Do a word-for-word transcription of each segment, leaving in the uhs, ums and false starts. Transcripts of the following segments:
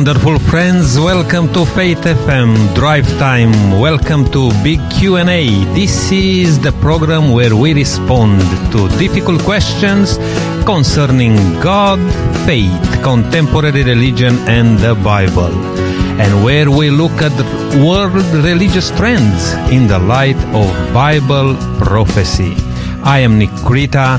wonderful friends, welcome to Faith F M Drive Time. Welcome to Big Q and A. This is the program where we respond to difficult questions concerning God, faith, contemporary religion and the Bible, and where we look at world religious trends in the light of Bible prophecy. I am Nick Kreta,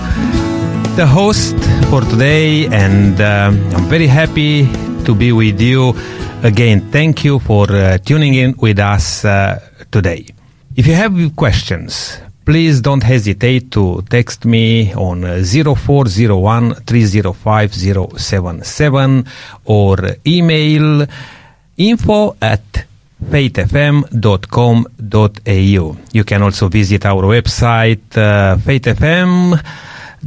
the host for today, and uh, I'm very happy to be with you again. Thank you for uh, tuning in with us uh, today. If you have questions, please don't hesitate to text me on zero four zero one three zero five zero seven seven or email info at faith f m dot com dot a u. You can also visit our website uh, faith f m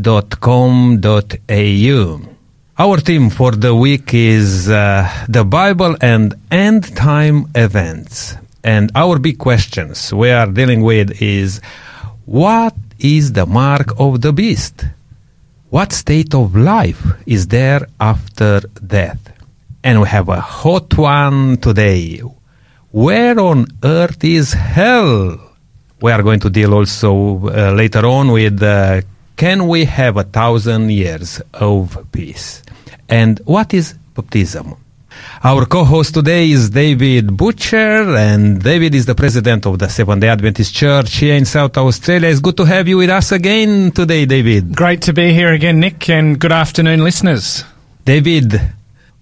dot com dot a u. Our theme for the week is uh, the Bible and end-time events. And our big questions we are dealing with is, what is the mark of the beast? What state of life is there after death? And we have a hot one today. Where on earth is hell? We are going to deal also uh, later on with uh, can we have a thousand years of peace? And what is baptism? Our co-host today is David Butcher, and David is the president of the Seventh-day Adventist Church here in South Australia. It's good to have you with us again today, David. Great to be here again, Nick, and good afternoon, listeners. David,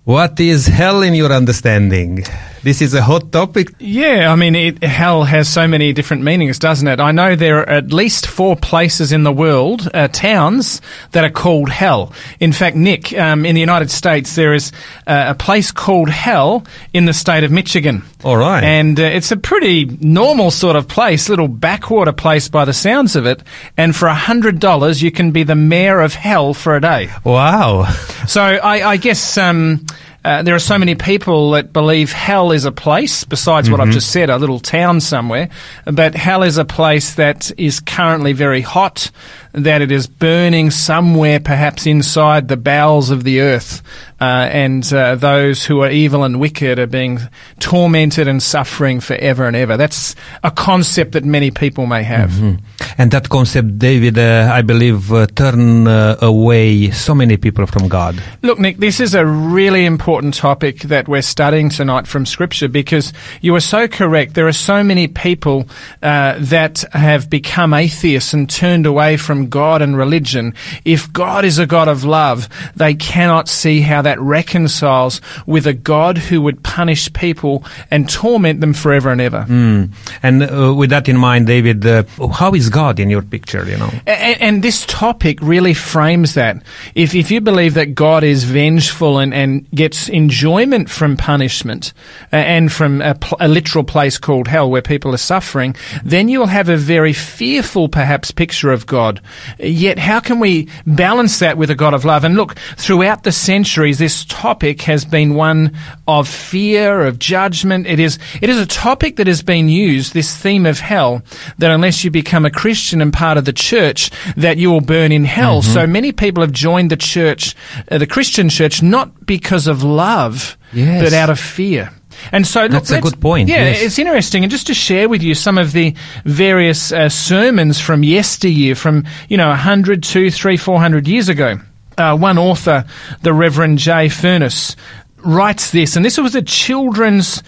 what is hell in your understanding? This is a hot topic. Yeah, I mean, it, hell has so many different meanings, doesn't it? I know there are at least four places in the world, uh, towns, that are called hell. In fact, Nick, um, in the United States, there is uh, a place called Hell in the state of Michigan. All right. And uh, it's a pretty normal sort of place, little backwater place by the sounds of it. And for one hundred dollars, you can be the mayor of hell for a day. Wow. So I, I guess... Um, Uh, there are so many people that believe hell is a place, besides what mm-hmm. I've just said, a little town somewhere, but hell is a place that is currently very hot, that it is burning somewhere perhaps inside the bowels of the earth, uh, and uh, those who are evil and wicked are being tormented and suffering forever and ever. That's a concept that many people may have. Mm-hmm. And that concept, David, uh, I believe, uh, turn uh, away so many people from God. Look, Nick, this is a really important important topic that we're studying tonight from Scripture, because you are so correct. There are so many people uh, that have become atheists and turned away from God and religion. If God is a God of love, they cannot see how that reconciles with a God who would punish people and torment them forever and ever. Mm. And uh, with that in mind, David, uh, how is God in your picture, you know? And, and this topic really frames that. If, if you believe that God is vengeful and, and gets enjoyment from punishment uh, and from a, pl- a literal place called hell where people are suffering, then you'll have a very fearful, perhaps, picture of God. Yet how can we balance that with a God of love? And look, throughout the centuries, this topic has been one of fear, of judgment. It is, it is a topic that has been used, this theme of hell, that unless you become a Christian and part of the church, that you will burn in hell. Mm-hmm. So many people have joined the church, uh, the Christian church, not because of love, yes, but out of fear. And so that's look, a good point. Yeah, yes. It's interesting. And just to share with you some of the various uh, sermons from yesteryear, from, you know, one hundred, two, three, four hundred years ago. Uh, one author, the Reverend J. Furness, writes this, and this was a children's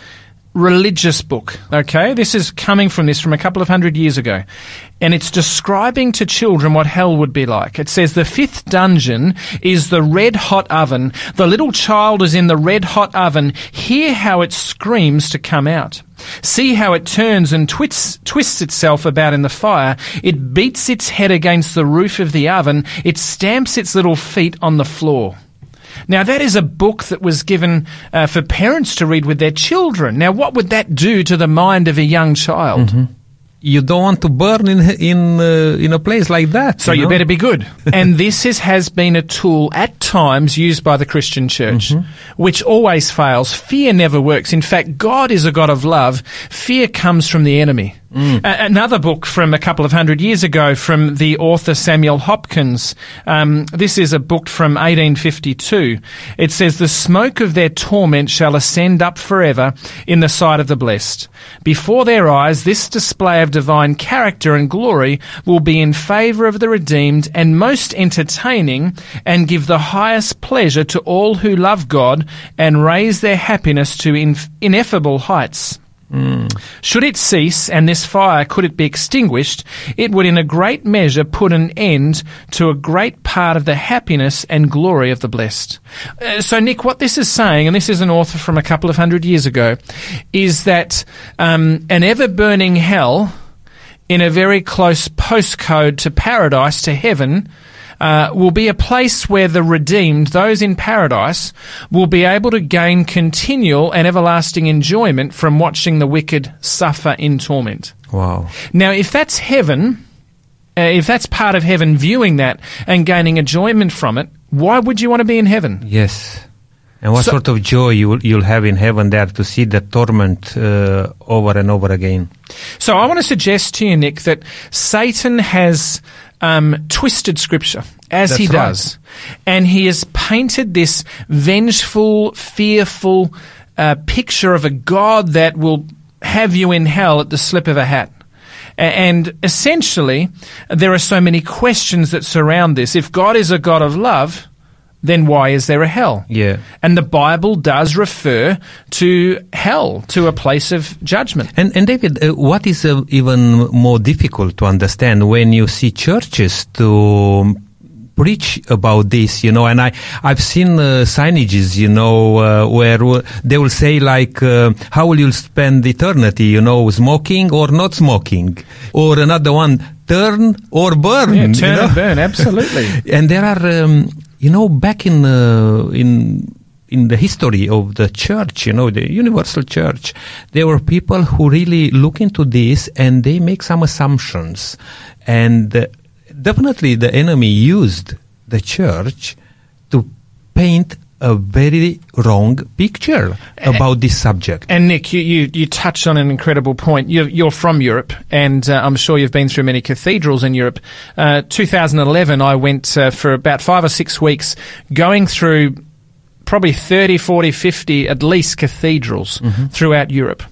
religious book, okay? This is coming from this from a couple of hundred years ago. And it's describing to children what hell would be like. It says, the fifth dungeon is the red-hot oven. The little child is in the red-hot oven. Hear how it screams to come out. See how it turns and twists, twists itself about in the fire. It beats its head against the roof of the oven. It stamps its little feet on the floor. Now, that is a book that was given uh, for parents to read with their children. Now, what would that do to the mind of a young child? Mm-hmm. You don't want to burn in in uh, in a place like that. So you, know? you better be good. And this is, has been a tool at times used by the Christian church, mm-hmm. which always fails. Fear never works. In fact, God is a God of love. Fear comes from the enemy. Mm. Uh, another book from a couple of hundred years ago from the author Samuel Hopkins. Um, this is a book from eighteen fifty-two. It says, "The smoke of their torment shall ascend up forever in the sight of the blessed. Before their eyes, this display of divine character and glory will be in favour of the redeemed and most entertaining, and give the highest pleasure to all who love God and raise their happiness to inf- ineffable heights. Mm. Should it cease, and this fire, could it be extinguished, it would in a great measure put an end to a great part of the happiness and glory of the blessed." Uh, so, Nick, what this is saying, and this is an author from a couple of hundred years ago, is that um, an ever-burning hell in a very close postcode to paradise, to heaven, Uh, will be a place where the redeemed, those in paradise, will be able to gain continual and everlasting enjoyment from watching the wicked suffer in torment. Wow. Now, if that's heaven, uh, if that's part of heaven, viewing that and gaining enjoyment from it, why would you want to be in heaven? Yes. And what so, sort of joy you will, you'll have in heaven there to see the torment uh, over and over again. So I want to suggest to you, Nick, that Satan has Um, twisted Scripture, as That's he does. Right. And he has painted this vengeful, fearful uh, picture of a God that will have you in hell at the slip of a hat. And essentially, there are so many questions that surround this. If God is a God of love, then why is there a hell? Yeah. And the Bible does refer to hell, to a place of judgment. And, and David, uh, what is uh, even more difficult to understand when you see churches to preach about this, you know, and I, I've seen uh, signages, you know, uh, where they will say like, uh, how will you spend eternity, you know, smoking or not smoking? Or another one, turn or burn. Yeah, turn you know? and burn, absolutely. And there are... Um, You know, back in uh, in in the history of the church, you know, the universal church, there were people who really look into this and they make some assumptions. And uh, definitely the enemy used the church to paint a very wrong picture about this subject. And Nick, you, you, you touched on an incredible point. You're, you're from Europe, and uh, I'm sure you've been through many cathedrals in Europe. Uh, two thousand eleven, I went uh, for about five or six weeks going through probably thirty, forty, fifty at least cathedrals mm-hmm. throughout Europe.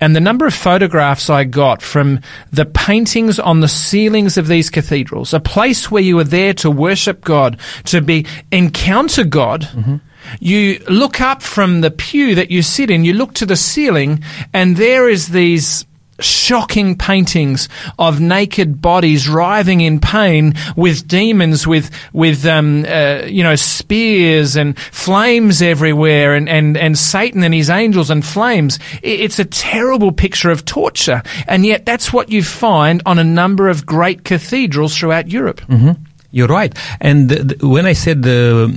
And the number of photographs I got from the paintings on the ceilings of these cathedrals, a place where you were there to worship God, to be encounter God, mm-hmm. you look up from the pew that you sit in, you look to the ceiling, and there is these shocking paintings of naked bodies writhing in pain, with demons, with with um, uh, you know spears and flames everywhere, and, and, and Satan and his angels and flames. It's a terrible picture of torture, and yet that's what you find on a number of great cathedrals throughout Europe. Mm-hmm. You're right, and th- th- when I said the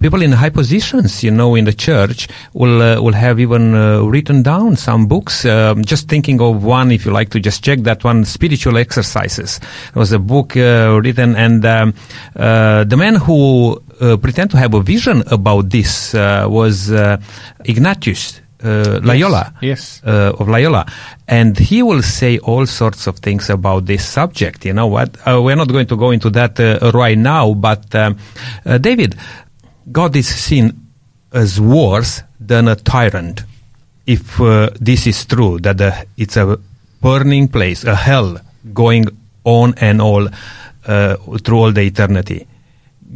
people in high positions, you know, in the church will uh, will have even uh, written down some books. Um, just thinking of one, if you like to just check that one, Spiritual Exercises. It was a book uh, written, and um, uh, the man who uh, pretended to have a vision about this uh, was uh, Ignatius uh, Loyola, yes, yes. Uh, of Loyola. And he will say all sorts of things about this subject. You know what? Uh, we're not going to go into that uh, right now, but um, uh, David, God is seen as worse than a tyrant. If uh, this is true, that the, it's a burning place, a hell going on and all uh, through all the eternity,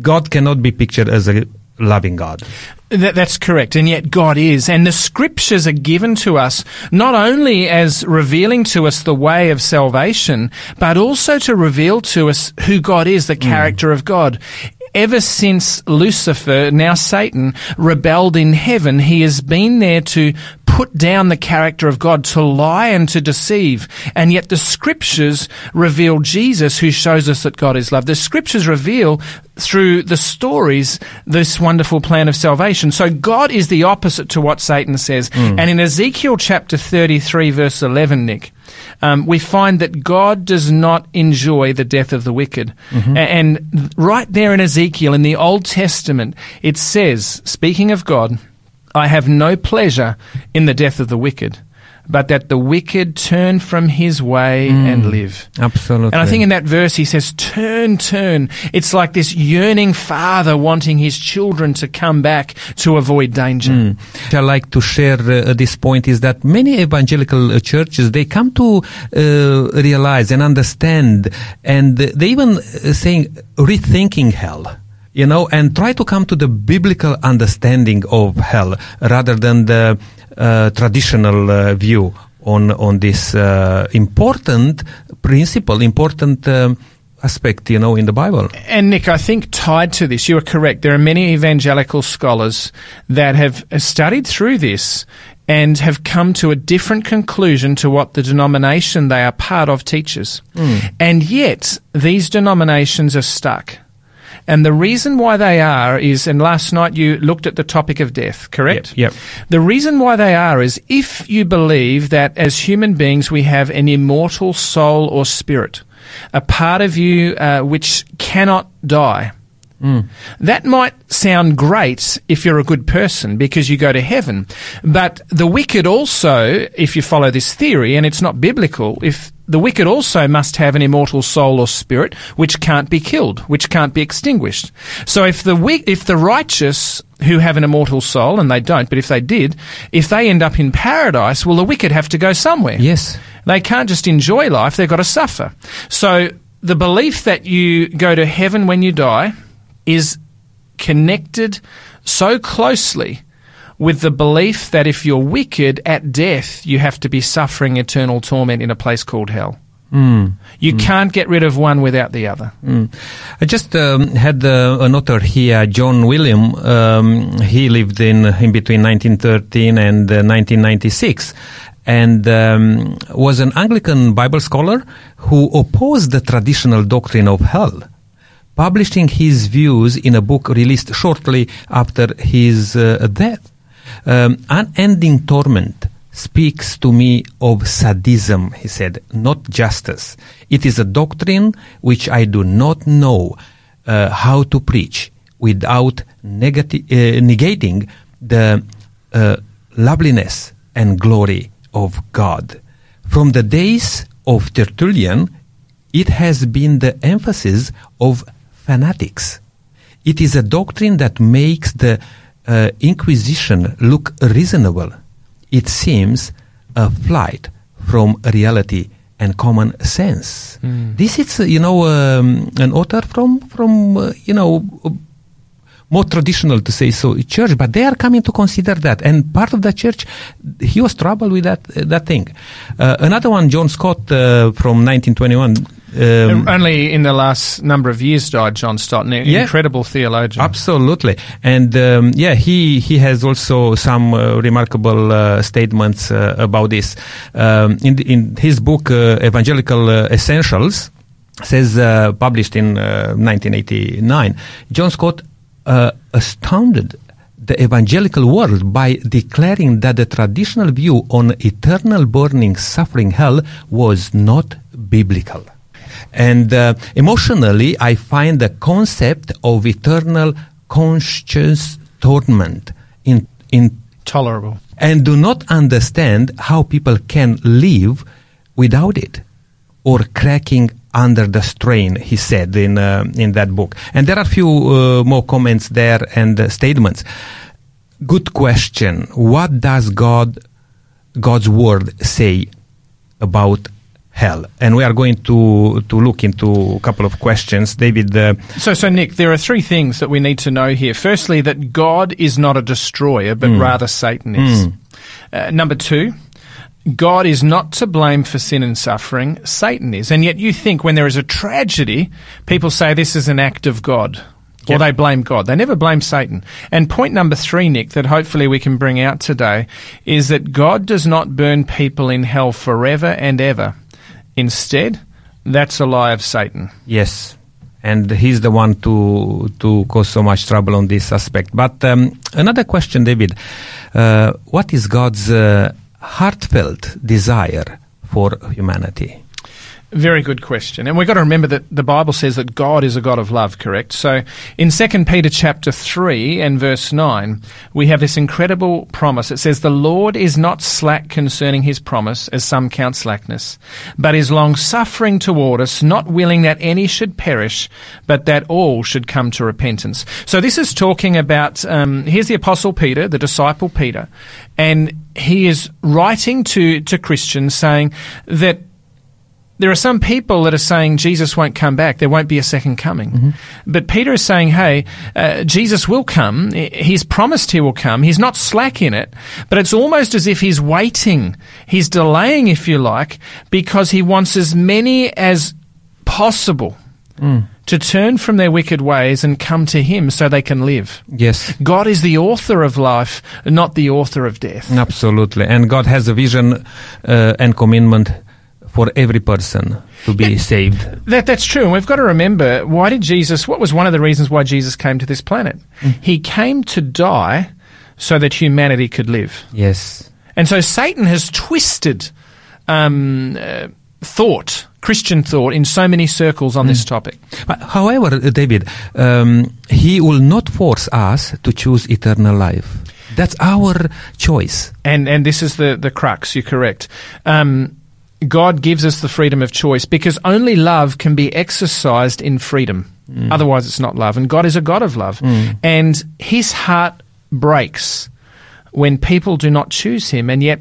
God cannot be pictured as a loving God. That, that's correct, and yet God is. And the Scriptures are given to us not only as revealing to us the way of salvation, but also to reveal to us who God is, the character mm. of God. Ever since Lucifer, now Satan, rebelled in heaven, he has been there to put down the character of God, to lie and to deceive. And yet the Scriptures reveal Jesus, who shows us that God is love. The Scriptures reveal through the stories this wonderful plan of salvation. So God is the opposite to what Satan says. Mm. And in Ezekiel chapter thirty-three, verse eleven, Nick, Um, we find that God does not enjoy the death of the wicked. Mm-hmm. And right there in Ezekiel, in the Old Testament, it says, speaking of God, "I have no pleasure in the death of the wicked, but that the wicked turn from his way mm, and live. Absolutely. And I think in that verse he says, turn, turn. It's like this yearning father wanting his children to come back to avoid danger. Mm. What I like to share uh, at this point is that many evangelical uh, churches, they come to uh, realize and understand, and they even uh, saying, rethinking hell. You know, and try to come to the biblical understanding of hell rather than the uh, traditional uh, view on on this uh, important principle, important um, aspect, you know, in the Bible. And Nick, I think tied to this, you are correct. There are many evangelical scholars that have studied through this and have come to a different conclusion to what the denomination they are part of teaches. Mm. And yet, these denominations are stuck. And the reason why they are is, and last night you looked at the topic of death, correct? Yep, yep. The reason why they are is if you believe that as human beings we have an immortal soul or spirit, a part of you uh, which cannot die, mm. that might sound great if you're a good person because you go to heaven. But the wicked also, if you follow this theory, and it's not biblical, if the wicked also must have an immortal soul or spirit which can't be killed, which can't be extinguished. So if the we- if the righteous who have an immortal soul, and they don't, but if they did, if they end up in paradise, well, the wicked have to go somewhere. Yes. They can't just enjoy life, they've got to suffer. So the belief that you go to heaven when you die is connected so closely with the belief that if you're wicked at death, you have to be suffering eternal torment in a place called hell. Mm. You mm. can't get rid of one without the other. Mm. I just um, had uh, an author here, John William. Um, he lived in, in between nineteen thirteen and uh, nineteen ninety-six. And um, was an Anglican Bible scholar who opposed the traditional doctrine of hell, publishing his views in a book released shortly after his uh, death. Um, unending torment speaks to me of sadism, he said, not justice. It is a doctrine which I do not know uh, how to preach without negati- uh, negating the uh, loveliness and glory of God. From the days of Tertullian, it has been the emphasis of fanatics. It is a doctrine that makes the Uh, Inquisition look reasonable. It seems a flight from reality and common sense. Mm. This is, you know, um, an author from, from uh, you know, uh, more traditional, to say so, church, but they are coming to consider that. And part of the church, he was troubled with that uh, that thing. Uh, another one, John Stott uh, from nineteen twenty-one. Um, Only in the last number of years died John Stott, an yeah, incredible theologian. Absolutely. And um, yeah, he, he has also some uh, remarkable uh, statements uh, about this. Um, in, the, in his book, uh, Evangelical uh, Essentials, says, uh, published in uh, nineteen eighty-nine, John Stott Uh, astounded the evangelical world by declaring that the traditional view on eternal burning suffering hell was not biblical. And uh, emotionally, I find the concept of eternal conscious torment in, intolerable, and do not understand how people can live without it or cracking under the strain, he said in uh, in that book. And there are a few uh, more comments there and uh, statements. Good question. What does God, God's word say about hell? And we are going to to look into a couple of questions, David. Uh, so, so Nick, there are three things that we need to know here. Firstly, that God is not a destroyer, but mm. rather Satan is. Mm. Uh, number two, God is not to blame for sin and suffering. Satan is. And yet you think when there is a tragedy, people say this is an act of God. Yep. Or they blame God. They never blame Satan. And point number three, Nick, that hopefully we can bring out today is that God does not burn people in hell forever and ever. Instead, that's a lie of Satan. Yes. And he's the one to to cause so much trouble on this aspect. But um, another question, David. Uh, what is God's Uh, heartfelt desire for humanity? Very good question. And we've got to remember that the Bible says that God is a God of love, correct? So in Second Peter chapter three and verse nine, we have this incredible promise. It says, "The Lord is not slack concerning his promise, as some count slackness, but is long-suffering toward us, not willing that any should perish, but that all should come to repentance." So this is talking about, um, here's the Apostle Peter, the disciple Peter, and he is writing to, to Christians saying that there are some people that are saying Jesus won't come back. There won't be a second coming. Mm-hmm. But Peter is saying, hey, uh, Jesus will come. He's promised he will come. He's not slack in it. But it's almost as if he's waiting. He's delaying, if you like, because he wants as many as possible mm. to turn from their wicked ways and come to him so they can live. Yes. God is the author of life, not the author of death. Absolutely. And God has a vision uh, and commitment for every person to be yeah, saved. That, that's true. And we've got to remember, why did Jesus, what was one of the reasons why Jesus came to this planet? Mm. He came to die so that humanity could live. Yes. And so Satan has twisted um, uh, thought, Christian thought, in so many circles on mm. this topic. However, David, um, he will not force us to choose eternal life. That's our choice. And and this is the, the crux, you're correct. Um God gives us the freedom of choice because only love can be exercised in freedom. Mm. Otherwise, it's not love. And God is a God of love. Mm. And his heart breaks when people do not choose him. And yet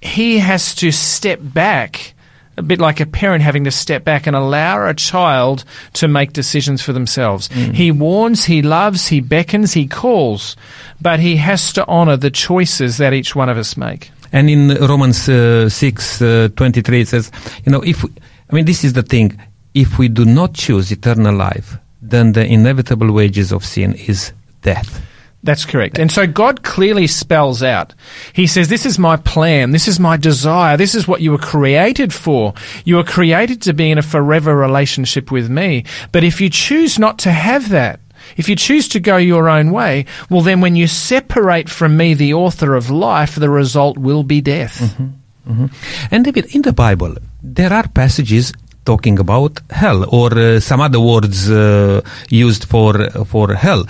he has to step back, a bit like a parent having to step back and allow a child to make decisions for themselves. Mm. He warns, he loves, he beckons, he calls, but he has to honor the choices that each one of us make. And in Romans uh, six uh, twenty-three, it says, you know, if we, I mean, this is the thing. If we do not choose eternal life, then the inevitable wages of sin is death. That's correct. And so God clearly spells out. He says, this is my plan. This is my desire. This is what you were created for. You were created to be in a forever relationship with me. But if you choose not to have that, if you choose to go your own way, well, then when you separate from me, the author of life, the result will be death. Mm-hmm. Mm-hmm. And David, in the Bible, there are passages talking about hell or uh, some other words uh, used for, for hell.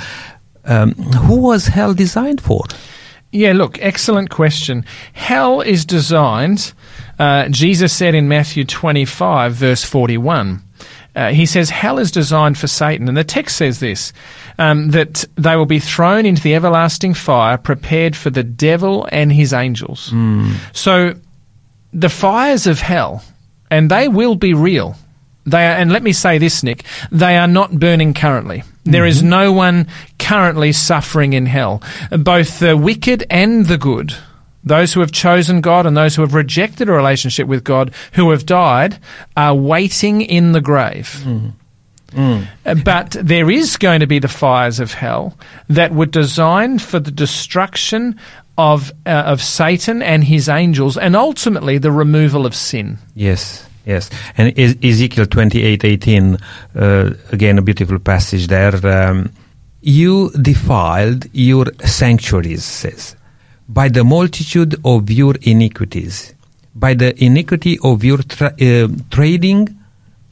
Um, who was hell designed for? Yeah, look, excellent question. Hell is designed, uh, Jesus said in Matthew twenty-five, verse forty-one, Uh, he says hell is designed for Satan. And the text says this, um, that they will be thrown into the everlasting fire prepared for the devil and his angels. Mm. So the fires of hell, and they will be real. They are, and let me say this, Nick, they are not burning currently. There mm-hmm. is no one currently suffering in hell, both the wicked and the good. Those who have chosen God and those who have rejected a relationship with God, who have died, are waiting in the grave. Mm. Mm. But there is going to be the fires of hell that were designed for the destruction of uh, of Satan and his angels, and ultimately the removal of sin. Yes, yes. And Ezekiel twenty-eight eighteen, uh, again a beautiful passage there. Um, you defiled your sanctuaries, says, by the multitude of your iniquities, by the iniquity of your tra- uh, trading.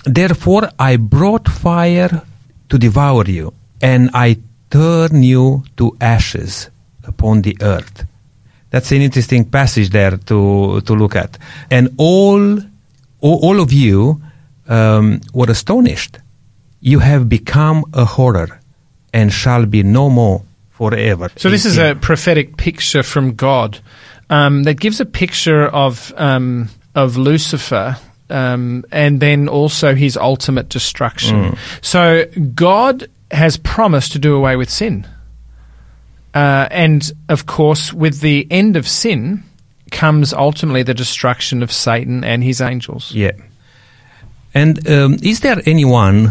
Therefore I brought fire to devour you, and I turn you to ashes upon the earth. That's an interesting passage there to to look at. And all, all, all of you um, were astonished. You have become a horror and shall be no more forever. So this is a prophetic picture from God um, that gives a picture of um, of Lucifer um, and then also his ultimate destruction. Mm. So God has promised to do away with sin. Uh, and, of course, with the end of sin comes ultimately the destruction of Satan and his angels. Yeah. And um, is there anyone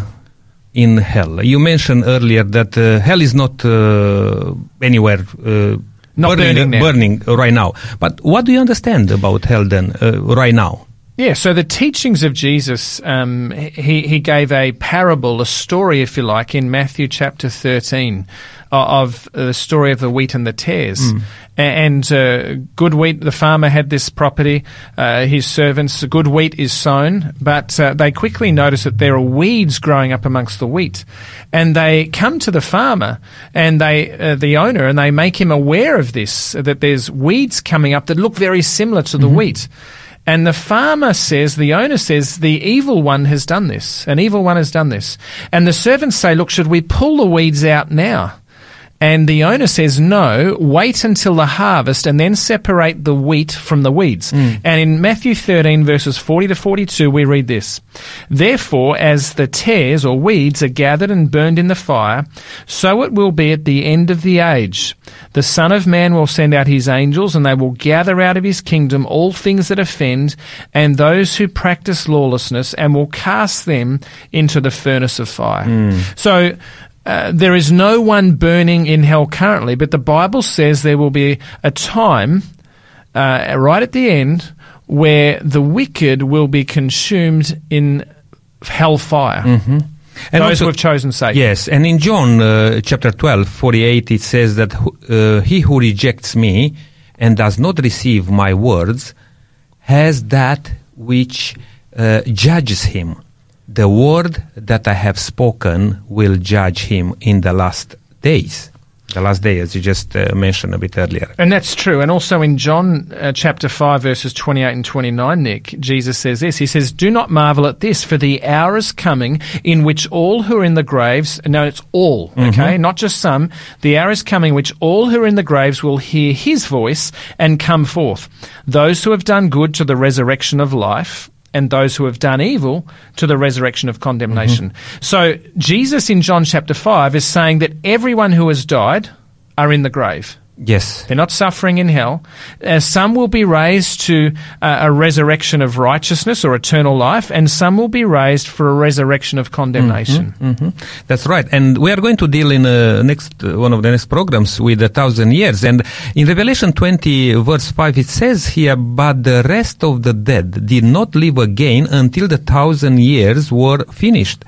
in hell? You mentioned earlier that uh, hell is not uh, anywhere uh, not burning, burning, burning right now. But what do you understand about hell then, uh, right now? Yeah, so the teachings of Jesus, um, he, he gave a parable, a story, if you like, in Matthew chapter thirteen uh, of the story of the wheat and the tares. Mm. and uh, good wheat, the farmer had this property, uh, his servants, good wheat is sown, but uh, they quickly notice that there are weeds growing up amongst the wheat, and they come to the farmer and they uh, the owner, and they make him aware of this, that there's weeds coming up that look very similar to the mm-hmm. wheat. And the farmer says, the owner says, the evil one has done this. An evil one has done this. And the servants say, look, should we pull the weeds out now? And the owner says, no, wait until the harvest and then separate the wheat from the weeds. Mm. And in Matthew thirteen, verses forty to forty-two, we read this. Therefore, as the tares or weeds are gathered and burned in the fire, so it will be at the end of the age. The Son of Man will send out his angels, and they will gather out of his kingdom all things that offend and those who practice lawlessness, and will cast them into the furnace of fire. Mm. So, Uh, there is no one burning in hell currently, but the Bible says there will be a time uh, right at the end where the wicked will be consumed in hell fire. Mm-hmm. And those also, who have chosen Satan. Yes, and in John uh, chapter twelve, forty-eight, it says that uh, he who rejects me and does not receive my words has that which uh, judges him. The word that I have spoken will judge him in the last days. The last day, as you just uh, mentioned a bit earlier. And that's true. And also in John uh, chapter five, verses twenty-eight and twenty-nine, Nick, Jesus says this. He says, do not marvel at this, for the hour is coming in which all who are in the graves, no, it's all, mm-hmm. okay, not just some. The hour is coming in which all who are in the graves will hear his voice and come forth. Those who have done good to the resurrection of life, and those who have done evil to the resurrection of condemnation. Mm-hmm. So Jesus in John chapter five is saying that everyone who has died are in the grave. Yes. They're not suffering in hell. Uh, some will be raised to uh, a resurrection of righteousness or eternal life, and some will be raised for a resurrection of condemnation. Mm-hmm, mm-hmm. That's right. And we are going to deal in uh, next uh, one of the next programs with a thousand years. And in Revelation twenty, verse five, it says here, but the rest of the dead did not live again until the thousand years were finished.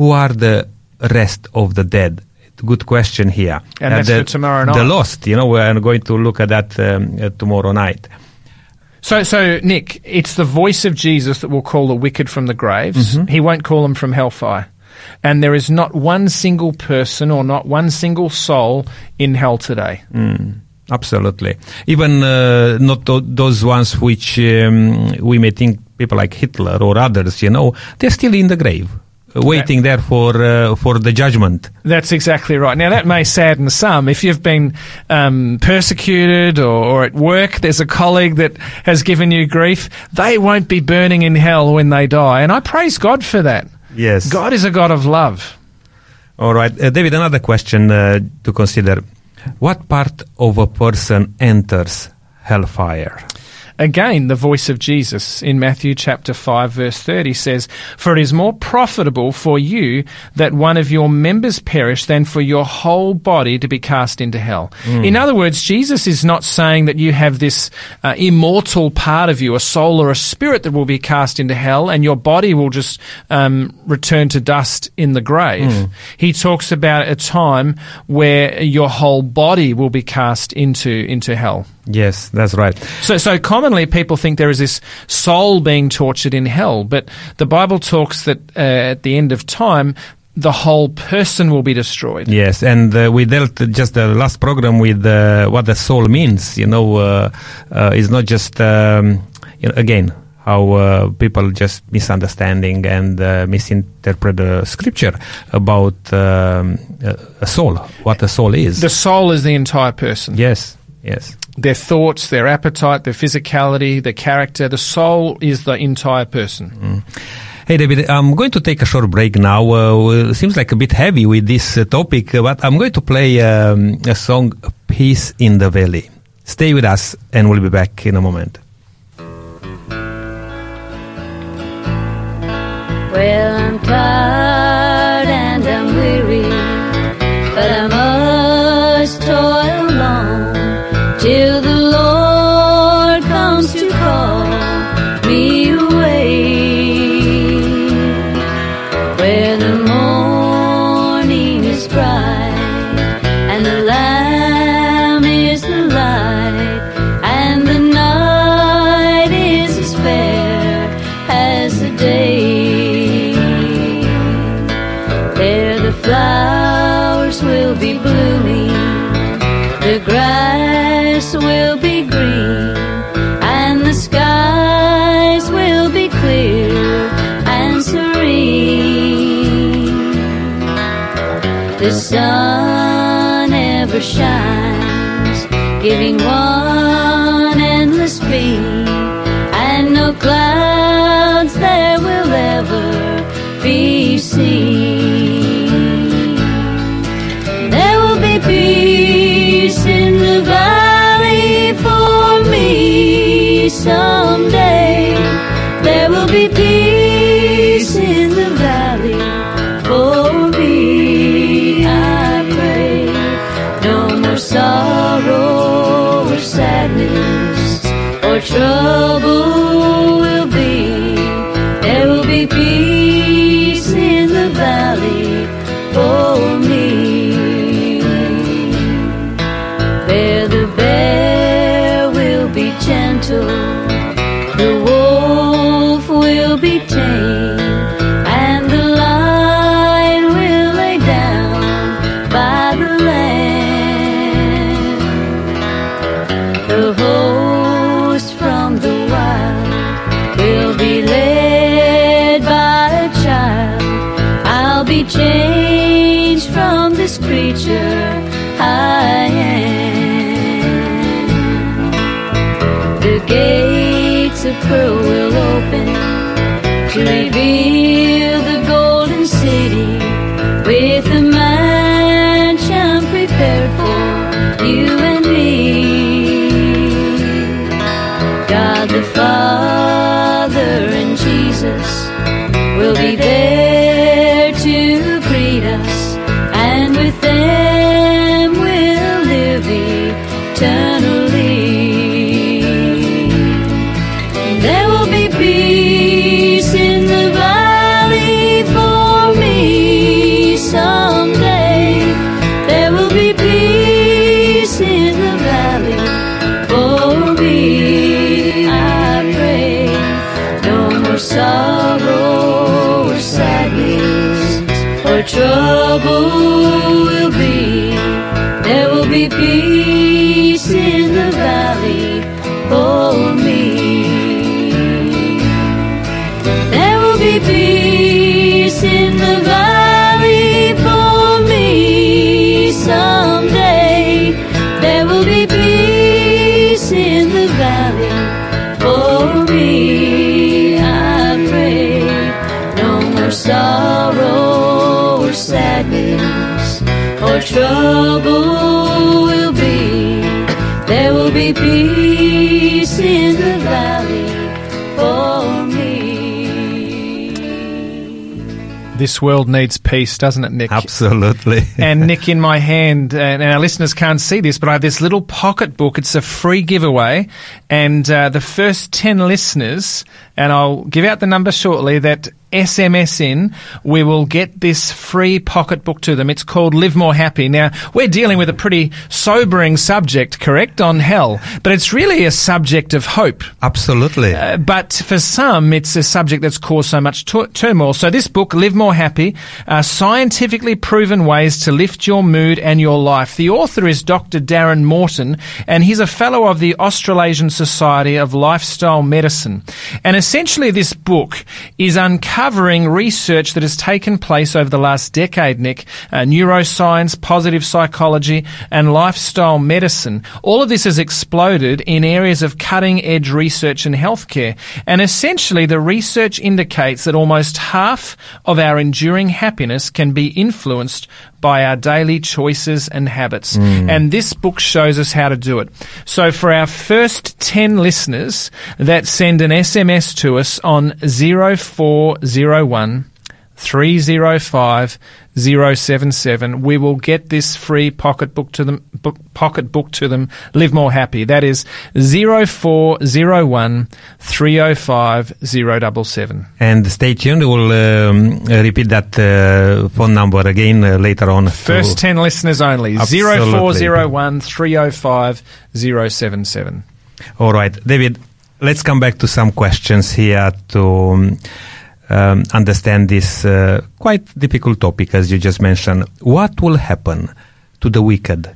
Who are the rest of the dead? Good question here. And uh, that's the, for tomorrow night. The lost, you know, we're going to look at that um, uh, tomorrow night. So, so Nick, it's the voice of Jesus that will call the wicked from the graves. Mm-hmm. He won't call them from hellfire. And there is not one single person or not one single soul in hell today. Mm. Absolutely. Even uh, not th- those ones which um, we may think people like Hitler or others, you know, they're still in the grave. Waiting there for uh, for the judgment. That's exactly right. Now, that may sadden some. If you've been um, persecuted or, or at work, there's a colleague that has given you grief, they won't be burning in hell when they die. And I praise God for that. Yes. God is a God of love. All right. Uh, David, another question uh, to consider. What part of a person enters hellfire? Again, the voice of Jesus in Matthew chapter five, verse thirty says, for it is more profitable for you that one of your members perish than for your whole body to be cast into hell. Mm. In other words, Jesus is not saying that you have this uh, immortal part of you, a soul or a spirit that will be cast into hell and your body will just um, return to dust in the grave. Mm. He talks about a time where your whole body will be cast into, into hell. Yes, that's right. So, so commonly people think there is this soul being tortured in hell, but the Bible talks that uh, at the end of time, the whole person will be destroyed. Yes, and uh, we dealt just the last program with uh, what the soul means. You know, uh, uh, it's not just, um, you know, again, how uh, people just misunderstanding and uh, misinterpret the scripture about um, a soul, what a soul is. The soul is the entire person. Yes, yes. Their thoughts, their appetite, their physicality, their character, the soul is the entire person. Mm. Hey, David, I'm going to take a short break now. Uh, it seems like a bit heavy with this uh, topic, but I'm going to play um, a song, Peace in the Valley. Stay with us, and we'll be back in a moment. Well, I'm tired and I'm weary, but I must toil on. Till the Lord comes to call me away, where the morning is bright and the Lamb is the light. grass will be green, and the skies will be clear and serene. The sun ever shines, giving one endless beam, and no clouds there will ever be seen. Someday there will be peace in the valley for me, I pray. No more sorrow or sadness or trouble will be. There will be peace in the valley for me. There the bear will be gentle, changed from this creature I am. The gates of pearl will open to reveal the golden city with a mansion prepared for you and me. God the Father and Jesus will be there to greet us, and with them we'll live eternally. There will be peace in the valley for me someday. There will be peace in the valley for me, I pray. No more sorrow or sadness, trouble will be. There will be peace in the valley for me. There will be peace in the valley for me someday. There will be peace in the valley for me, I pray. No more sorrow, sadness or trouble will be. There will be peace in the valley for me. This world needs peace, doesn't it, Nick? Absolutely. And Nick, in my hand, and our listeners can't see this, but I have this little pocketbook. It's a free giveaway, and uh, the first ten listeners, and I'll give out the number shortly, that S M S in, we will get this free pocketbook to them. It's called Live More Happy. Now, we're dealing with a pretty sobering subject, correct, on hell, but it's really a subject of hope. Absolutely. Uh, but for some, it's a subject that's caused so much t- turmoil. So this book, Live More Happy, uh, Scientifically Proven Ways to Lift Your Mood and Your Life. The author is Doctor Darren Morton, and he's a fellow of the Australasian Society of Lifestyle Medicine. And essentially, this book is uncovering Covering research that has taken place over the last decade, Nick, uh, neuroscience, positive psychology, and lifestyle medicine. All of this has exploded in areas of cutting-edge research in healthcare. And essentially, the research indicates that almost half of our enduring happiness can be influenced by our daily choices and habits. Mm. And this book shows us how to do it. So for our first ten listeners that send an S M S to us on zero four zero one, three zero five, zero seven seven, we will get this free pocketbook to them, book, pocketbook to them, Live More Happy. That is zero four zero one, three zero five, zero seven seven. And stay tuned. We'll um, repeat that uh, phone number again uh, later on. First ten listeners only. Absolutely. zero four zero one, three zero five, zero seven seven. All right, David, let's come back to some questions here to Um, Um, understand this uh, quite difficult topic, as you just mentioned. What will happen to the wicked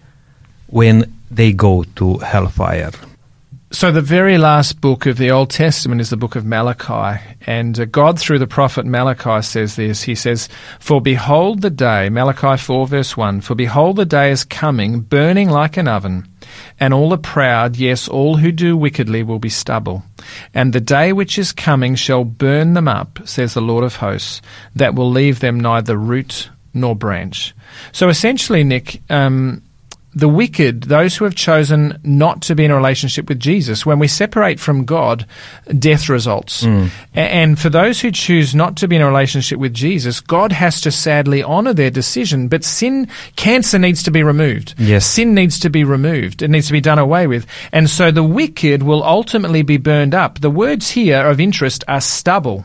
when they go to hellfire. So the very last book of the Old Testament is the book of Malachi, and God through the prophet Malachi says this. He says, "For behold the day," Malachi four verse one, "For behold the day is coming, burning like an oven, and all the proud, yes, all who do wickedly will be stubble. And the day which is coming shall burn them up, says the Lord of hosts, that will leave them neither root nor branch." So essentially, Nick, um, the wicked, those who have chosen not to be in a relationship with Jesus, when we separate from God, death results. Mm. And for those who choose not to be in a relationship with Jesus, God has to sadly honour their decision. But sin, cancer needs to be removed. Yes. Sin needs to be removed. It needs to be done away with. And so the wicked will ultimately be burned up. The words here of interest are stubble.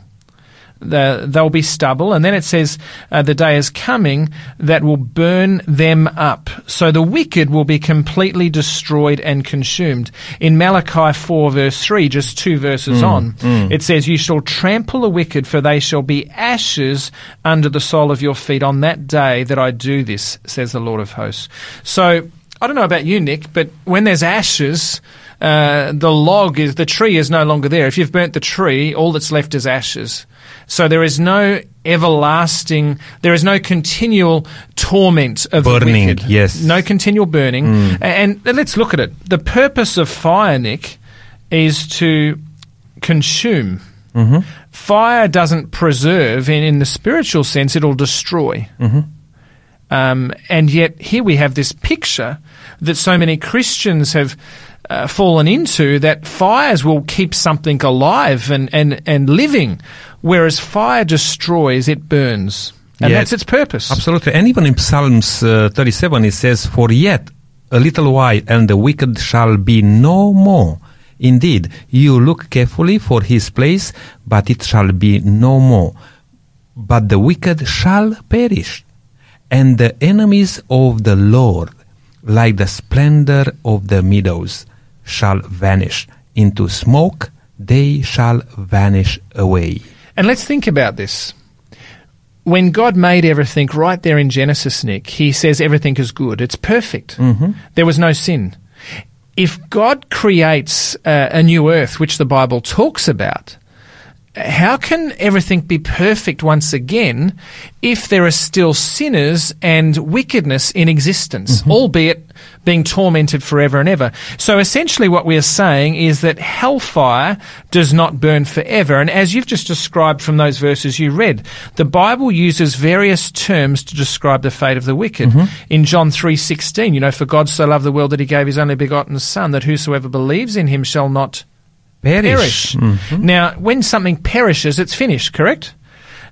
The, they'll be stubble, and then it says uh, the day is coming that will burn them up. So the wicked will be completely destroyed and consumed. In Malachi four verse three, just two verses mm, on, mm. it says, "You shall trample the wicked, for they shall be ashes under the sole of your feet on that day that I do this, says the Lord of hosts." So I don't know about you, Nick, but when there's ashes, uh, the log is, the tree is no longer there. If you've burnt the tree, all that's left is ashes. So there is no everlasting, there is no continual torment of burning, the wicked. Yes. No continual burning. Mm. And let's look at it. The purpose of fire, Nick, is to consume. Mm-hmm. Fire doesn't preserve, and in the spiritual sense, it'll destroy. Mm-hmm. Um, and yet here we have this picture that so many Christians have uh, fallen into, that fires will keep something alive and, and, and living, whereas fire destroys, it burns. And yeah, that's its purpose. Absolutely. And even in Psalms uh, thirty-seven, it says, "For yet a little while, and the wicked shall be no more. Indeed, you look carefully for his place, but it shall be no more. But the wicked shall perish. And the enemies of the Lord, like the splendor of the meadows, shall vanish. Into smoke they shall vanish away." And let's think about this. When God made everything, right there in Genesis, Nick, he says everything is good. It's perfect. Mm-hmm. There was no sin. If God creates uh, a new earth, which the Bible talks about, how can everything be perfect once again if there are still sinners and wickedness in existence, mm-hmm. albeit being tormented forever and ever? So essentially what we are saying is that hellfire does not burn forever. And as you've just described from those verses you read, the Bible uses various terms to describe the fate of the wicked. Mm-hmm. In John three sixteen, you know, "For God so loved the world that he gave his only begotten Son, that whosoever believes in him shall not perish." Perish. Mm-hmm. Now, when something perishes, it's finished, correct?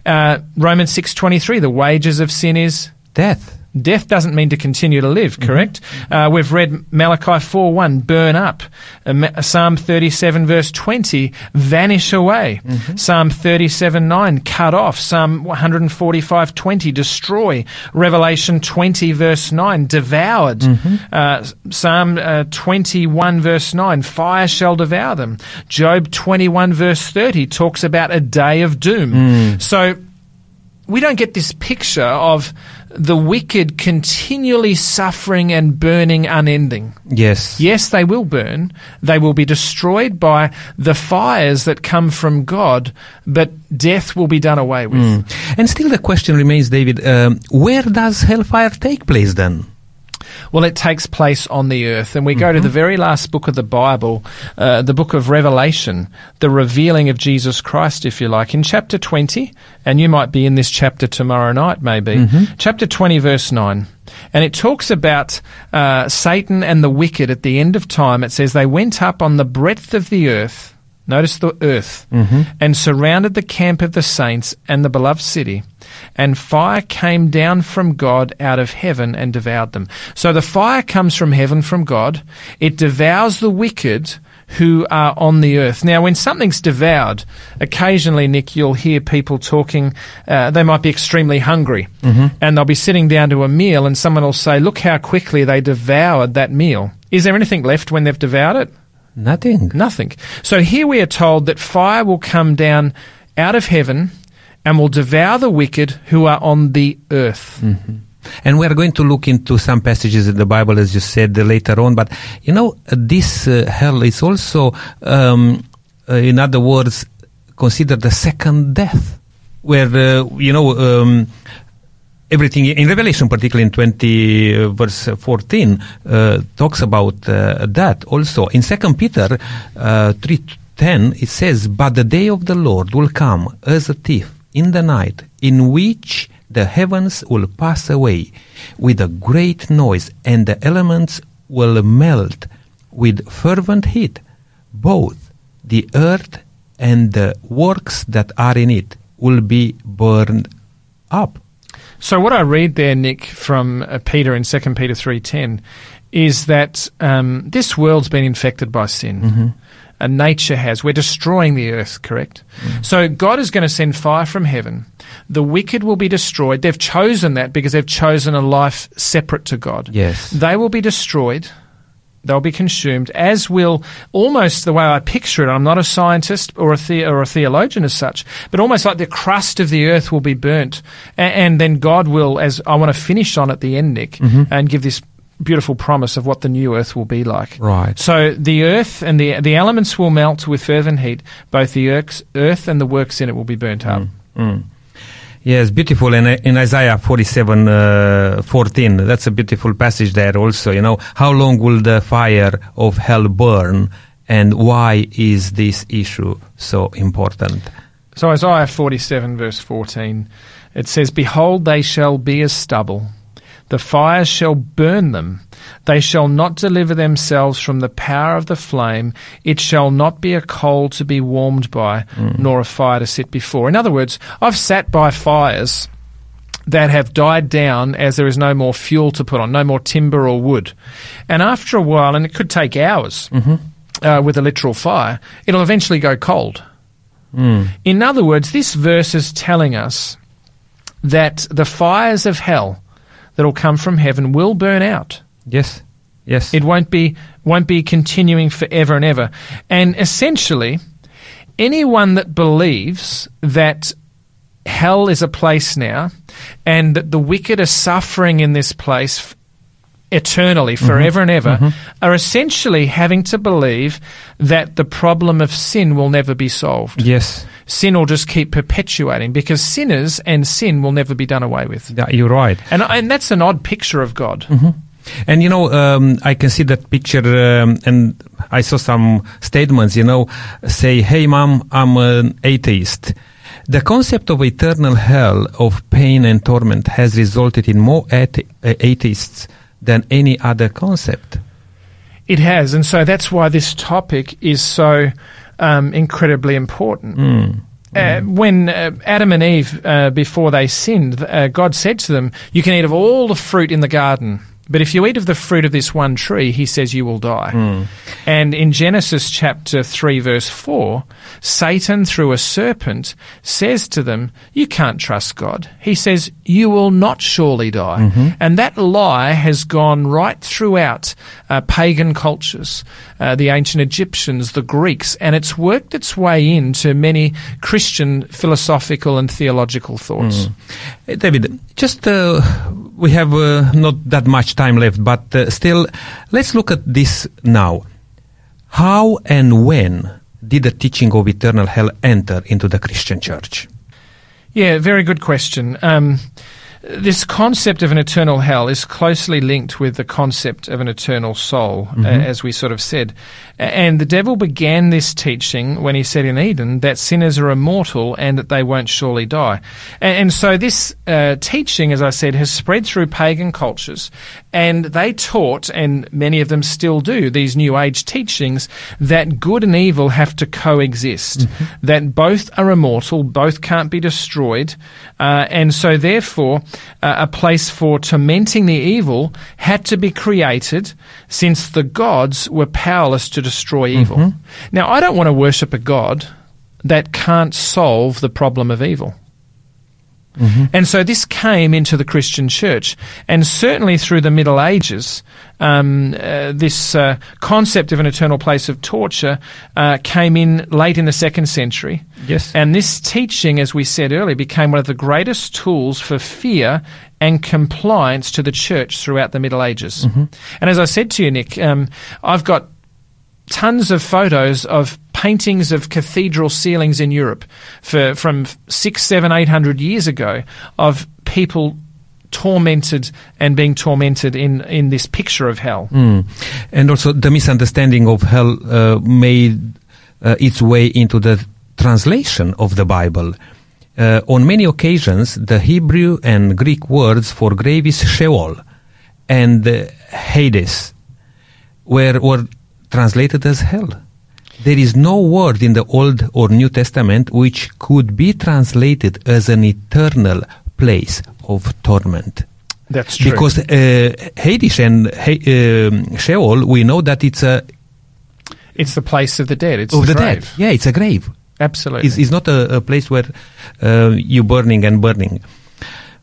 Uh, Romans six twenty-three, "The wages of sin is death." Death doesn't mean to continue to live, correct? Mm-hmm. Uh, we've read Malachi four one, "Burn up." Uh, Psalm thirty-seven verse twenty, "Vanish away." Mm-hmm. Psalm thirty-seven nine, "Cut off." Psalm one forty-five twenty, "Destroy." Revelation twenty verse nine, "Devoured." Mm-hmm. Uh, Psalm twenty-one verse nine, "Fire shall devour them." Job twenty-one verse thirty talks about a day of doom. Mm. So we don't get this picture of the wicked continually suffering and burning unending. Yes. Yes, they will burn. They will be destroyed by the fires that come from God, but death will be done away with. Mm. And still the question remains, David, um, where does hellfire take place then? Well, it takes place on the earth. And we go mm-hmm. to the very last book of the Bible, uh, the book of Revelation, the revealing of Jesus Christ, if you like, in chapter twenty. And you might be in this chapter tomorrow night, maybe. Mm-hmm. Chapter twenty, verse nine. And it talks about uh, Satan and the wicked at the end of time. It says, "They went up on the breadth of the earth," notice the earth, mm-hmm. "and surrounded the camp of the saints and the beloved city. And fire came down from God out of heaven and devoured them." So the fire comes from heaven, from God. It devours the wicked who are on the earth. Now, when something's devoured, occasionally, Nick, you'll hear people talking. Uh, they might be extremely hungry, mm-hmm. and they'll be sitting down to a meal, and someone will say, "Look how quickly they devoured that meal." Is there anything left when they've devoured it? Nothing. Nothing. So here we are told that fire will come down out of heaven and will devour the wicked who are on the earth. Mm-hmm. And we are going to look into some passages in the Bible, as you said, uh, later on. But, you know, this uh, hell is also, um, uh, in other words, considered the second death, where, uh, you know, um, everything in Revelation, particularly in twenty uh, verse fourteen, uh, talks about uh, that also. In Second Peter uh, three ten, it says, "But the day of the Lord will come as a thief in the night, in which the heavens will pass away with a great noise, and the elements will melt with fervent heat. Both the earth and the works that are in it will be burned up." So what I read there, Nick, from uh, Peter in Second Peter three ten, is that um, this world's been infected by sin. Mm-hmm. And nature has. We're destroying the earth, correct? Mm. So God is going to send fire from heaven. The wicked will be destroyed. They've chosen that because they've chosen a life separate to God. Yes. They will be destroyed. They'll be consumed, as will, almost the way I picture it, I'm not a scientist or a, the- or a theologian as such, but almost like the crust of the earth will be burnt. A- and then God will, as I want to finish on at the end, Nick, mm-hmm. and give this beautiful promise of what the new earth will be like. Right. So the earth and the the elements will melt with fervent heat. Both the earth and the works in it will be burnt up. Mm, mm. Yes, beautiful. And in Isaiah forty-seven, uh, fourteen, that's a beautiful passage there also. You know, how long will the fire of hell burn, and why is this issue so important? So Isaiah forty-seven, verse fourteen, it says, "Behold, they shall be as stubble. The fire shall burn them. They shall not deliver themselves from the power of the flame. It shall not be a coal to be warmed by, mm. nor a fire to sit before." In other words, I've sat by fires that have died down as there is no more fuel to put on, no more timber or wood. And after a while, and it could take hours mm-hmm. uh, with a literal fire, it'll eventually go cold. Mm. In other words, this verse is telling us that the fires of hell that'll come from heaven will burn out. Yes, yes. It won't be won't be continuing forever and ever. And essentially, anyone that believes that hell is a place now and that the wicked are suffering in this place f- eternally, forever mm-hmm. and ever, mm-hmm. are essentially having to believe that the problem of sin will never be solved. Yes. Sin will just keep perpetuating, because sinners and sin will never be done away with. Yeah, you're right. And and that's an odd picture of God. Mm-hmm. And, you know, um, I can see that picture, um, and I saw some statements, you know, say, "Hey, Mom, I'm an atheist. The concept of eternal hell of pain and torment has resulted in more athe- atheists than any other concept." It has, and so that's why this topic is so... Um, incredibly important. Mm, mm. Uh, when uh, Adam and Eve, uh, before they sinned, uh, God said to them, "You can eat of all the fruit in the garden, but if you eat of the fruit of this one tree," he says, "you will die." Mm. And in Genesis chapter three, verse four, Satan, through a serpent, says to them, "You can't trust God." He says, "You will not surely die." Mm-hmm. And that lie has gone right throughout uh, pagan cultures, uh, the ancient Egyptians, the Greeks, and it's worked its way into many Christian philosophical and theological thoughts. Mm. Hey, David, just... Uh, we have uh, not that much time left, but uh, still, let's look at this now. How and when did the teaching of eternal hell enter into the Christian church? Yeah, very good question. Um, this concept of an eternal hell is closely linked with the concept of an eternal soul, mm-hmm. uh, as we sort of said. And the devil began this teaching when he said in Eden that sinners are immortal and that they won't surely die. And, and so this uh, teaching, as I said, has spread through pagan cultures, and they taught, and many of them still do, these New Age teachings that good and evil have to coexist, mm-hmm. that both are immortal, both can't be destroyed, uh, and so therefore... Uh, a place for tormenting the evil had to be created, since the gods were powerless to destroy evil. Mm-hmm. Now, I don't want to worship a god that can't solve the problem of evil. Mm-hmm. And so this came into the Christian church. And certainly through the Middle Ages, um, uh, this uh, concept of an eternal place of torture uh, came in late in the second century. Yes. And this teaching, as we said earlier, became one of the greatest tools for fear and compliance to the church throughout the Middle Ages. Mm-hmm. And as I said to you, Nick, um, I've got tons of photos of paintings of cathedral ceilings in Europe for, from six, seven, eight hundred years ago of people tormented and being tormented in, in this picture of hell. Mm. And also the misunderstanding of hell uh, made uh, its way into the translation of the Bible. Uh, on many occasions, the Hebrew and Greek words for grave is Sheol and uh, Hades, where were translated as hell. There is no word in the Old or New Testament which could be translated as an eternal place of torment. That's true. Because uh, Hades and uh, Sheol, we know that it's a... It's the place of the dead. It's of the, the grave. Dead. Yeah, it's a grave. Absolutely. It's, it's not a, a place where uh, you're burning and burning.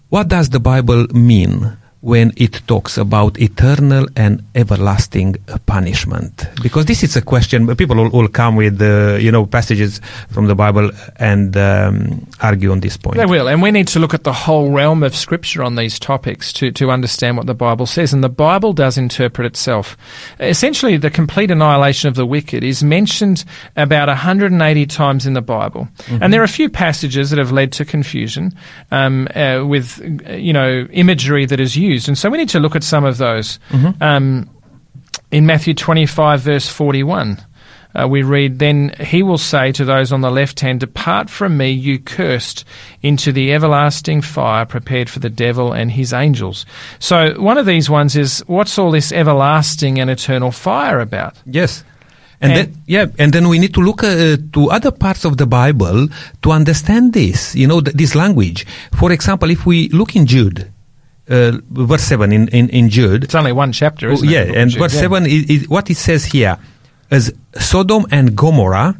What does the Bible mean when it talks about eternal and everlasting punishment? Because this is a question, but people will, will come with uh, you know, passages from the Bible and um, argue on this point. They will, and we need to look at the whole realm of Scripture on these topics to, to understand what the Bible says, and the Bible does interpret itself. Essentially, the complete annihilation of the wicked is mentioned about one hundred eighty times in the Bible, mm-hmm. and there are a few passages that have led to confusion um, uh, with you know imagery that is used. And so we need to look at some of those. Mm-hmm. Um, in Matthew twenty-five, verse forty-one, uh, we read, "Then he will say to those on the left hand, 'Depart from me, you cursed, into the everlasting fire prepared for the devil and his angels.'" So one of these ones is, what's all this everlasting and eternal fire about? Yes. And, and then, yeah, and then we need to look uh, to other parts of the Bible to understand this, you know, th- this language. For example, if we look in Jude, Uh, verse seven in, in, in Jude. It's only one chapter, isn't oh, yeah, it? Yeah, and Jude, verse yeah. seven, is, is what it says here, as Sodom and Gomorrah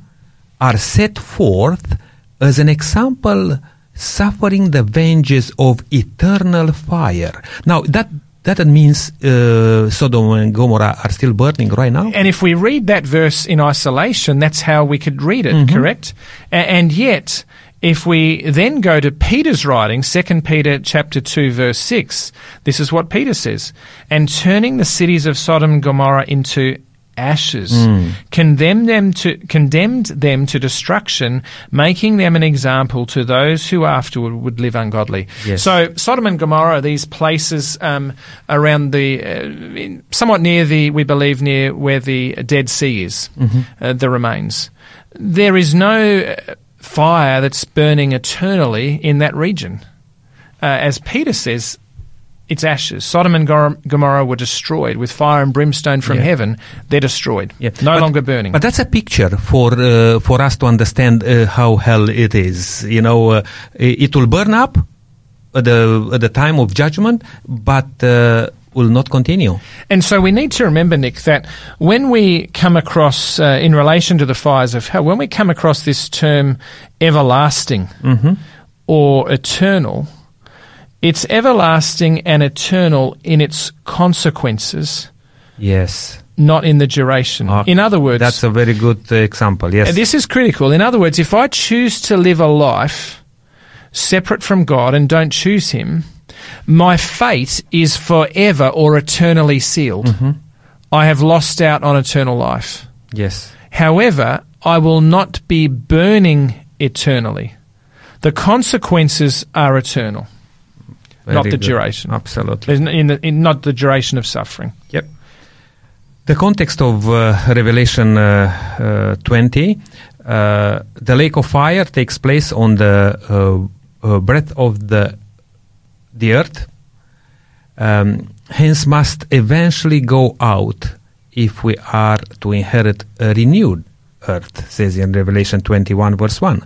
are set forth as an example, suffering the vengeance of eternal fire. Now, that that means uh, Sodom and Gomorrah are still burning right now. And if we read that verse in isolation, that's how we could read it, mm-hmm. correct? A- and yet... If we then go to Peter's writing, Second Peter chapter two, verse six, this is what Peter says, "And turning the cities of Sodom and Gomorrah into ashes, mm. condemned them to, condemned them to destruction, making them an example to those who afterward would live ungodly." Yes. So Sodom and Gomorrah are these places um, around the, uh, somewhat near the, we believe, near where the Dead Sea is, mm-hmm. uh, the remains. There is no... Uh, fire that's burning eternally in that region. Uh, as Peter says, it's ashes. Sodom and Gomorrah were destroyed with fire and brimstone from yeah. heaven. They're destroyed, yeah. no but, longer burning. But that's a picture for uh, for us to understand uh, how hell it is. You know, uh, it will burn up at the at the time of judgment, but uh, will not continue. And so we need to remember, Nick, that when we come across, uh, in relation to the fires of hell, when we come across this term everlasting mm-hmm. or eternal, it's everlasting and eternal in its consequences. Yes. Not in the duration. Uh, in other words... That's a very good uh, example, yes. This is critical. In other words, if I choose to live a life separate from God and don't choose Him, my fate is forever or eternally sealed. Mm-hmm. I have lost out on eternal life. Yes. However, I will not be burning eternally. The consequences are eternal, Very not the good. duration. Absolutely. In the, in not the duration of suffering. Yep. The context of uh, Revelation uh, uh, twenty, uh, the lake of fire takes place on the uh, uh, breadth of the the earth, um, hence must eventually go out if we are to inherit a renewed earth, says in Revelation twenty-one, verse one.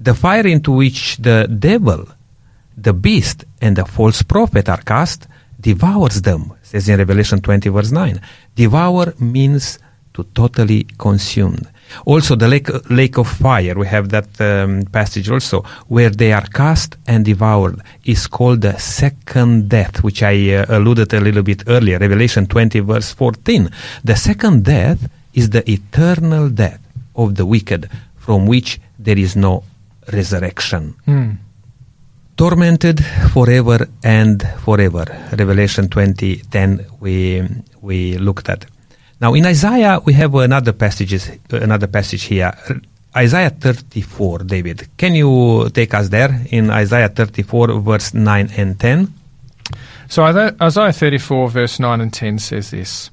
The fire into which the devil, the beast, and the false prophet are cast devours them, says in Revelation twenty, verse nine. Devour means to totally consume. Also, the lake, lake of fire, we have that um, passage also, where they are cast and devoured, is called the second death, which I uh, alluded a little bit earlier, Revelation twenty, verse fourteen. The second death is the eternal death of the wicked, from which there is no resurrection. Mm. Tormented forever and forever, Revelation twenty, ten, we, we looked at. Now, in Isaiah, we have another passages, another passage here. Isaiah thirty-four, David. Can you take us there in Isaiah thirty-four, verse nine and ten? So Isaiah thirty-four, verse nine and ten says this.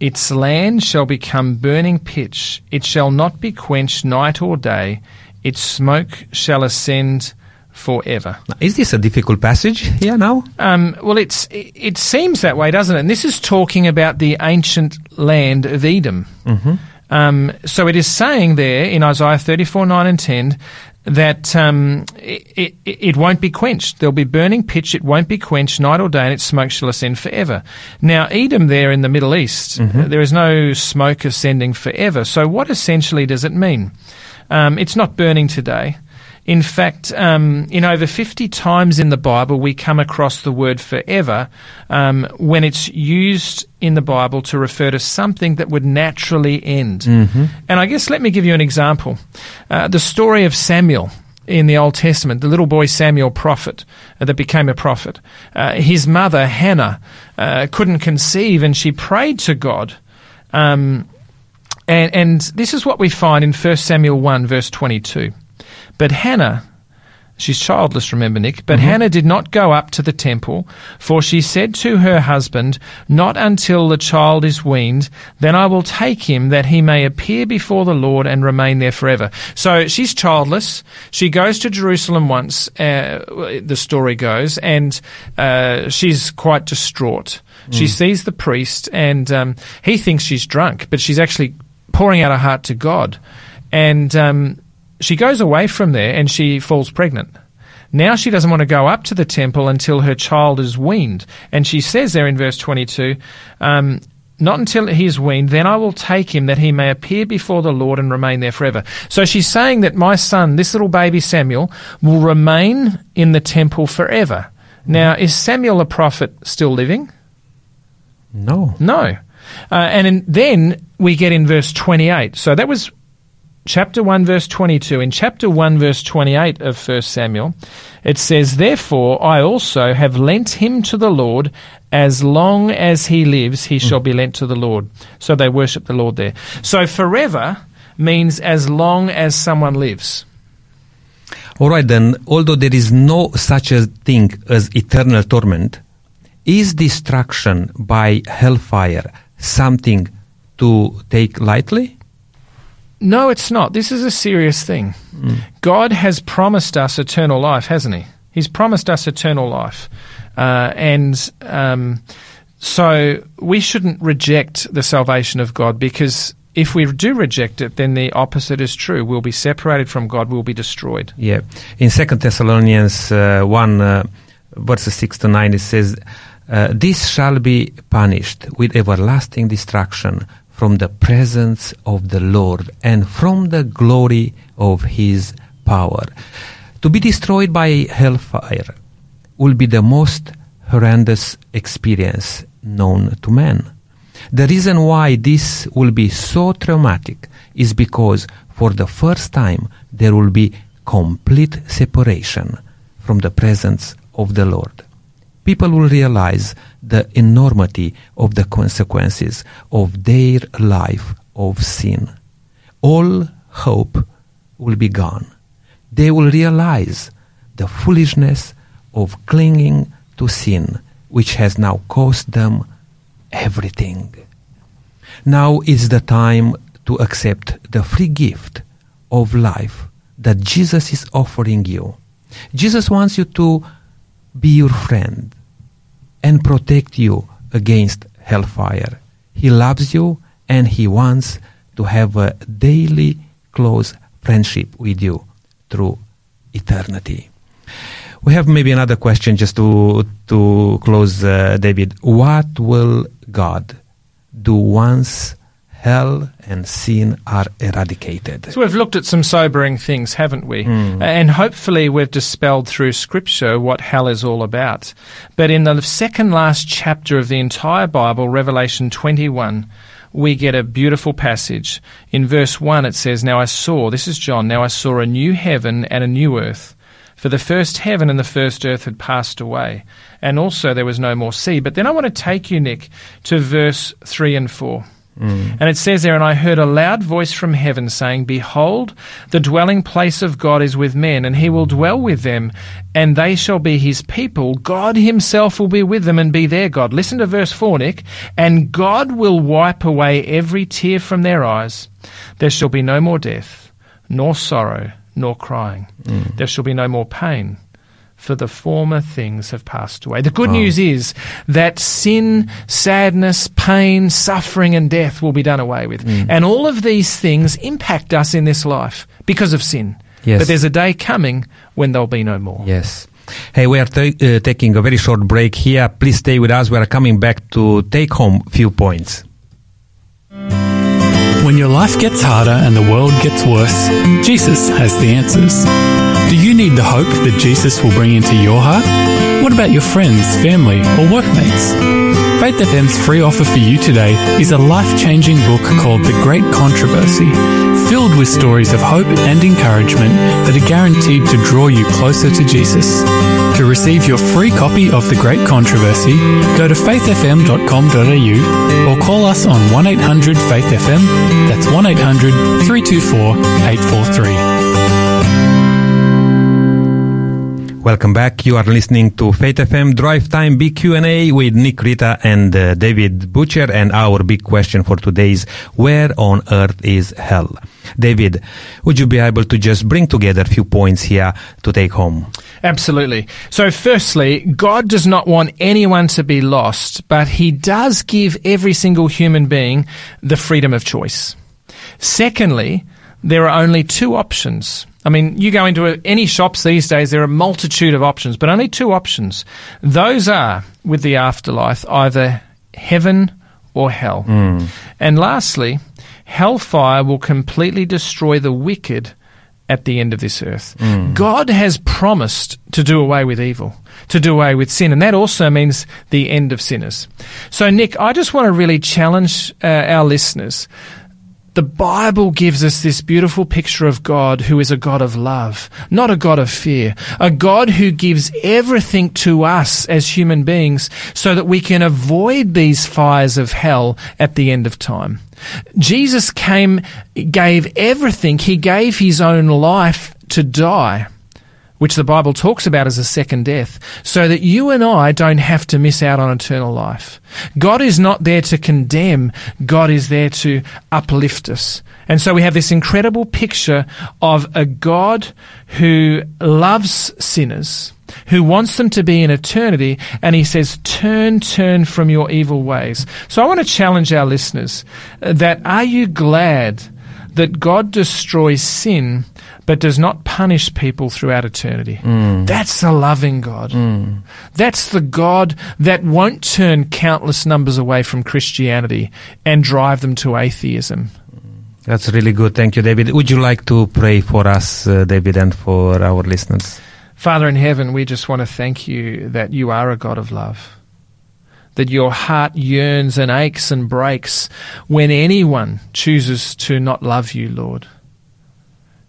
Its land shall become burning pitch. It shall not be quenched night or day. Its smoke shall ascend forever. Is this a difficult passage here now? Um, well, it's it, it seems that way, doesn't it? And this is talking about the ancient land of Edom. Mm-hmm. Um, so it is saying there in Isaiah thirty-four, nine and ten that um, it, it, it won't be quenched. There'll be burning pitch. It won't be quenched night or day, and its smoke shall ascend forever. Now, Edom there in the Middle East, mm-hmm. there is no smoke ascending forever. So what essentially does it mean? Um, it's not burning today. In fact, um, in over fifty times in the Bible, we come across the word forever um, when it's used in the Bible to refer to something that would naturally end. Mm-hmm. And I guess let me give you an example. Uh, the story of Samuel in the Old Testament, the little boy Samuel, prophet, uh, that became a prophet. Uh, his mother, Hannah, uh, couldn't conceive, and she prayed to God. Um, and, and this is what we find in First Samuel one, verse twenty-two. But Hannah, she's childless, remember, Nick, but mm-hmm. Hannah did not go up to the temple, for she said to her husband, not until the child is weaned, then I will take him that he may appear before the Lord and remain there forever. So she's childless. She goes to Jerusalem once, uh, the story goes, and uh, she's quite distraught. Mm. She sees the priest, and um, he thinks she's drunk, but she's actually pouring out her heart to God. And Um, She goes away from there and she falls pregnant. Now she doesn't want to go up to the temple until her child is weaned. And she says there in verse twenty-two, um, not until he is weaned, then I will take him that he may appear before the Lord and remain there forever. So she's saying that my son, this little baby Samuel, will remain in the temple forever. Now, is Samuel the prophet still living? No. No. Uh, and in, then we get in verse twenty-eight. So that was chapter one, verse twenty-two. In chapter one, verse twenty-eight of First Samuel, it says, Therefore I also have lent him to the Lord. As long as he lives, he shall be lent to the Lord. So they worship the Lord there. So forever means as long as someone lives. All right, then, although there is no such a thing as eternal torment, is destruction by hellfire something to take lightly? No, it's not. This is a serious thing. Mm. God has promised us eternal life, hasn't he? He's promised us eternal life. Uh, and um, so we shouldn't reject the salvation of God, because if we do reject it, then the opposite is true. We'll be separated from God. We'll be destroyed. Yeah. In Second Thessalonians uh, one, uh, verses six to nine, it says, uh, This shall be punished with everlasting destruction, from the presence of the Lord and from the glory of his power. To be destroyed by hellfire will be the most horrendous experience known to man. The reason why this will be so traumatic is because for the first time there will be complete separation from the presence of the Lord. People will realize the enormity of the consequences of their life of sin. All hope will be gone. They will realize the foolishness of clinging to sin, which has now cost them everything. Now is the time to accept the free gift of life that Jesus is offering you. Jesus wants you to be your friend and protect you against hellfire. He loves you and he wants to have a daily close friendship with you through eternity. We have maybe another question just to to close, uh, David. What will God do once hell and sin are eradicated. So we've looked at some sobering things, haven't we? Mm. And hopefully we've dispelled through Scripture what hell is all about. But in the second last chapter of the entire Bible, Revelation twenty-one, we get a beautiful passage. In verse one it says, Now I saw, this is John, now I saw a new heaven and a new earth, for the first heaven and the first earth had passed away, and also there was no more sea. But then I want to take you, Nick, to verse three and four. Mm. And it says there, And I heard a loud voice from heaven saying, Behold, the dwelling place of God is with men, and he will dwell with them, and they shall be his people. God himself will be with them and be their God. Listen to verse four, Nick. And God will wipe away every tear from their eyes. There shall be no more death, nor sorrow, nor crying. Mm. There shall be no more pain, for the former things have passed away. The good oh. news is that sin, sadness, pain, suffering and death will be done away with. Mm. And all of these things impact us in this life because of sin. Yes. But there's a day coming when there'll be no more. Yes. Hey, we are t- uh, taking a very short break here. Please stay with us. We are coming back to take home a few points. When your life gets harder and the world gets worse, Jesus has the answers. Do you need the hope that Jesus will bring into your heart? What about your friends, family, or workmates? Faith F M's free offer for you today is a life-changing book called The Great Controversy, filled with stories of hope and encouragement that are guaranteed to draw you closer to Jesus. To receive your free copy of The Great Controversy, go to faith f m dot com dot a u or call us on one eight hundred faith f m. That's one eight hundred three two four eight four three. Welcome back. You are listening to Faith F M Drive Time Big Q and A with Nick Kreta and uh, David Butcher. And our big question for today is, where on earth is hell? David, would you be able to just bring together a few points here to take home? Absolutely. So firstly, God does not want anyone to be lost, but he does give every single human being the freedom of choice. Secondly, there are only two options. I mean, you go into any shops these days, there are a multitude of options, but only two options. Those are, with the afterlife, either heaven or hell. Mm. And lastly, hellfire will completely destroy the wicked at the end of this earth. Mm. God has promised to do away with evil, to do away with sin, and that also means the end of sinners. So, Nick, I just want to really challenge uh, our listeners. The Bible gives us this beautiful picture of God who is a God of love, not a God of fear, a God who gives everything to us as human beings so that we can avoid these fires of hell at the end of time. Jesus came, gave everything. He gave his own life to die, which the Bible talks about as a second death, so that you and I don't have to miss out on eternal life. God is not there to condemn. God is there to uplift us. And so we have this incredible picture of a God who loves sinners, who wants them to be in eternity, and he says, turn, turn from your evil ways. So I want to challenge our listeners that, are you glad that God destroys sin but does not punish people throughout eternity? Mm. That's a loving God. Mm. That's the God that won't turn countless numbers away from Christianity and drive them to atheism. That's really good. Thank you, David. Would you like to pray for us, uh, David, and for our listeners? Father in heaven, we just want to thank you that you are a God of love, that your heart yearns and aches and breaks when anyone chooses to not love you, Lord,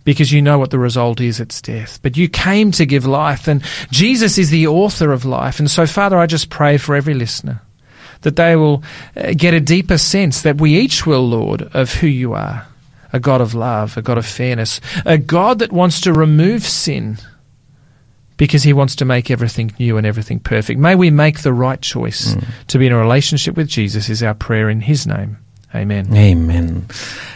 because you know what the result is, it's death. But you came to give life, and Jesus is the author of life. And so, Father, I just pray for every listener that they will get a deeper sense that we each will, Lord, of who you are, a God of love, a God of fairness, a God that wants to remove sin because he wants to make everything new and everything perfect. May we make the right choice mm. to be in a relationship with Jesus is our prayer in his name. Amen. Amen.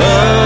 Love